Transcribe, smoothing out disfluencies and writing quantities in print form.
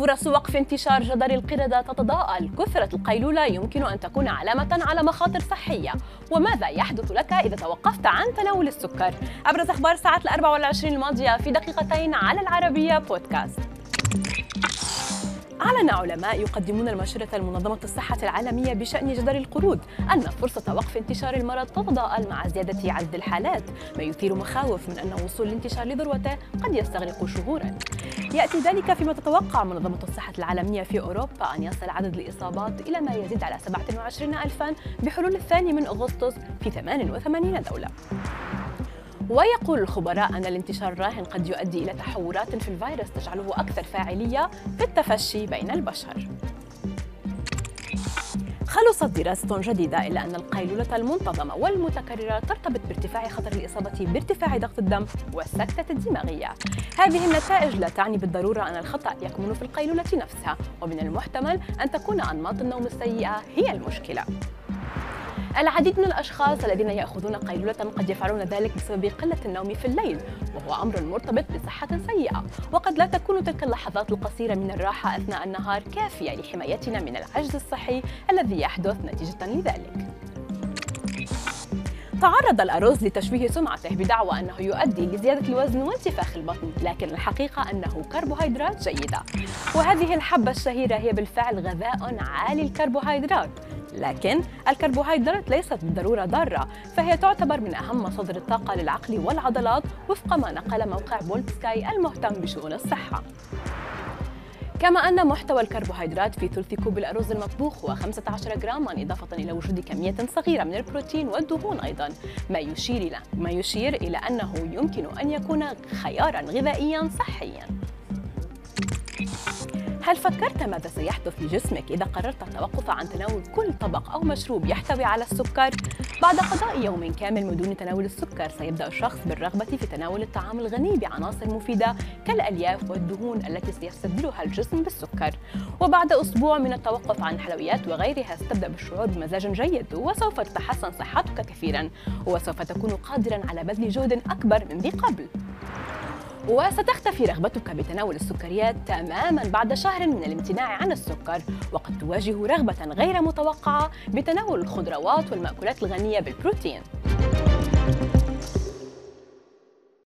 فرص وقف انتشار جدري القردة تتضاءل. كثرة القيلولة يمكن أن تكون علامة على مخاطر صحية. وماذا يحدث لك إذا توقفت عن تناول السكر؟ أبرز أخبار الساعات 24 الماضية في دقيقتين على العربية بودكاست. أعلن علماء يقدمون المشورة لمنظمة الصحة العالمية بشأن جدري القرود أن فرصة وقف انتشار المرض تتضاءل مع زيادة عدد الحالات، ما يثير مخاوف من أن وصول الانتشار لذروته قد يستغرق شهوراً. يأتي ذلك فيما تتوقع منظمة الصحة العالمية في أوروبا أن يصل عدد الإصابات إلى ما يزيد على 27,000 بحلول 2 أغسطس في 88 دولة. ويقول الخبراء أن الانتشار الراهن قد يؤدي إلى تحورات في الفيروس تجعله أكثر فاعلية في التفشي بين البشر. خلصت دراسة جديدة إلى أن القيلولة المنتظمة والمتكررة ترتبط بارتفاع خطر الإصابة بارتفاع ضغط الدم والسكتة الدماغية. هذه النتائج لا تعني بالضرورة أن الخطأ يكمن في القيلولة نفسها، ومن المحتمل أن تكون أنماط النوم السيئة هي المشكلة. العديد من الأشخاص الذين يأخذون قيلولة قد يفعلون ذلك بسبب قلة النوم في الليل، وهو أمر مرتبط بصحة سيئة، وقد لا تكون تلك اللحظات القصيرة من الراحة أثناء النهار كافية لحمايتنا من العجز الصحي الذي يحدث نتيجة لذلك. تعرض الأرز لتشويه سمعته بدعوى أنه يؤدي لزيادة الوزن وانتفاخ البطن، لكن الحقيقة أنه كربوهيدرات جيدة، وهذه الحبة الشهيرة هي بالفعل غذاء عالي الكربوهيدرات. لكن الكربوهيدرات ليست بالضرورة ضارة، فهي تعتبر من أهم مصادر الطاقة للعقل والعضلات وفق ما نقل موقع بولتسكاي المهتم بشؤون الصحة. كما أن محتوى الكربوهيدرات في ثلث كوب الأرز المطبوخ هو 15 جراما، إضافة إلى وجود كمية صغيرة من البروتين والدهون أيضا، ما يشير إلى أنه يمكن أن يكون خيارا غذائيا صحيا. هل فكرت ماذا سيحدث لجسمك إذا قررت التوقف عن تناول كل طبق أو مشروب يحتوي على السكر؟ بعد قضاء يوم كامل من دون تناول السكر، سيبدأ الشخص بالرغبة في تناول الطعام الغني بعناصر مفيدة كالألياف والدهون التي سيستبدلها الجسم بالسكر. وبعد أسبوع من التوقف عن الحلويات وغيرها، ستبدأ بالشعور بمزاج جيد، وسوف تتحسن صحتك كثيرا، وسوف تكون قادرا على بذل جهد أكبر من ذي قبل. وستختفي رغبتك بتناول السكريات تماماً بعد شهر من الامتناع عن السكر، وقد تواجه رغبة غير متوقعة بتناول الخضروات والمأكولات الغنية بالبروتين.